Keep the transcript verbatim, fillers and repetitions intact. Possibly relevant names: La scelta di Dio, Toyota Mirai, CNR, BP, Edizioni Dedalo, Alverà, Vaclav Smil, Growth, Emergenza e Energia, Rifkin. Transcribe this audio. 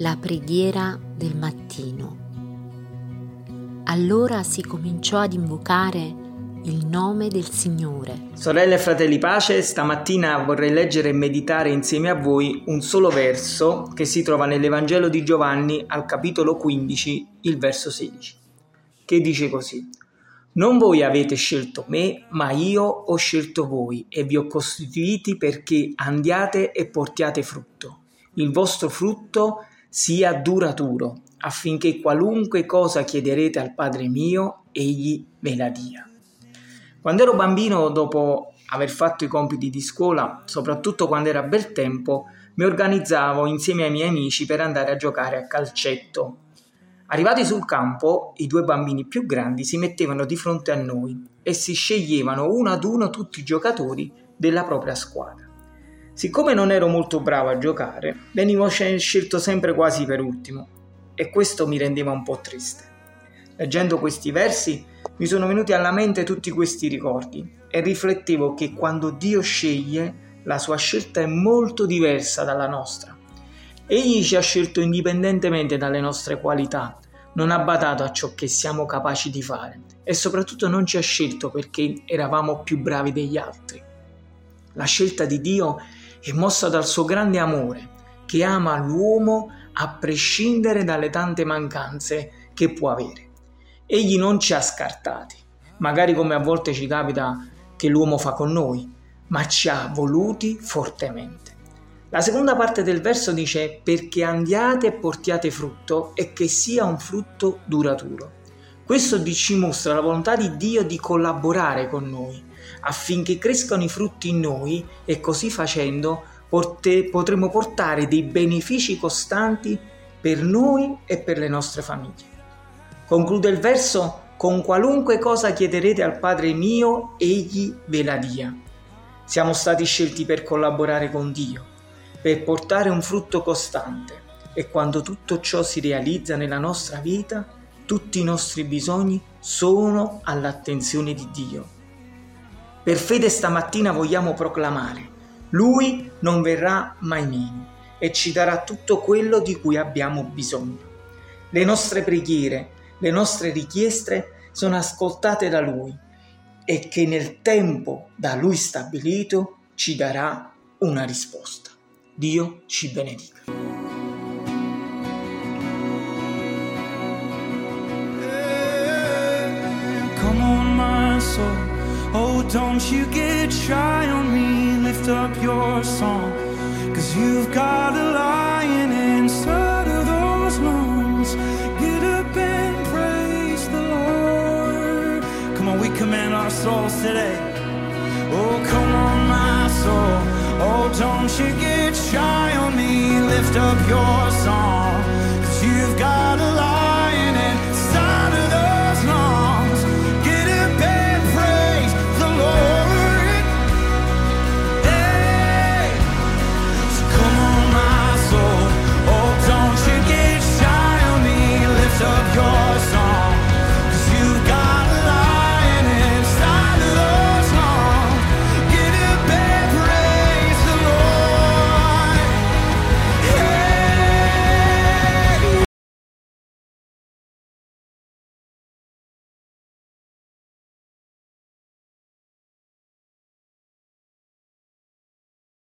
la preghiera del mattino. Allora si cominciò ad invocare il nome del Signore. Sorelle e fratelli, pace. Stamattina vorrei leggere e meditare insieme a voi un solo verso che si trova nell'Evangelo di Giovanni al capitolo quindici, il verso sedici, che dice così: non voi avete scelto me, ma io ho scelto voi e vi ho costituiti perché andiate e portiate frutto, il vostro frutto sia duraturo, affinché qualunque cosa chiederete al Padre mio, egli ve la dia. Quando ero bambino, dopo aver fatto i compiti di scuola, soprattutto quando era bel tempo, mi organizzavo insieme ai miei amici per andare a giocare a calcetto. Arrivati sul campo, i due bambini più grandi si mettevano di fronte a noi e si sceglievano uno ad uno tutti i giocatori della propria squadra. Siccome non ero molto bravo a giocare, venivo scelto sempre quasi per ultimo, e questo mi rendeva un po' triste. Leggendo questi versi mi sono venuti alla mente tutti questi ricordi e riflettevo che quando Dio sceglie, la sua scelta è molto diversa dalla nostra. Egli ci ha scelto indipendentemente dalle nostre qualità, non ha badato a ciò che siamo capaci di fare e soprattutto non ci ha scelto perché eravamo più bravi degli altri. La scelta di Dio è mossa dal suo grande amore, che ama l'uomo a prescindere dalle tante mancanze che può avere. Egli non ci ha scartati, magari come a volte ci capita che l'uomo fa con noi, ma ci ha voluti fortemente. La seconda parte del verso dice: perché andiate e portiate frutto e che sia un frutto duraturo. Questo ci mostra la volontà di Dio di collaborare con noi, affinché crescano i frutti in noi e così facendo pot- potremo portare dei benefici costanti per noi e per le nostre famiglie. Conclude il verso con: qualunque cosa chiederete al Padre mio, egli ve la dia. Siamo stati scelti per collaborare con Dio, per portare un frutto costante, e quando tutto ciò si realizza nella nostra vita, tutti i nostri bisogni sono all'attenzione di Dio. Per fede stamattina vogliamo proclamare: Lui non verrà mai meno e ci darà tutto quello di cui abbiamo bisogno. Le nostre preghiere, le nostre richieste sono ascoltate da Lui e che nel tempo da Lui stabilito ci darà una risposta. Dio ci benedica. Come on my soul, oh don't you get shy on me, lift up your song, cause you've got a lion inside of those lungs. Get up and we command our souls today. Oh, come on, my soul. Oh, don't you get shy on me. Lift up your song, cause you've got a lot.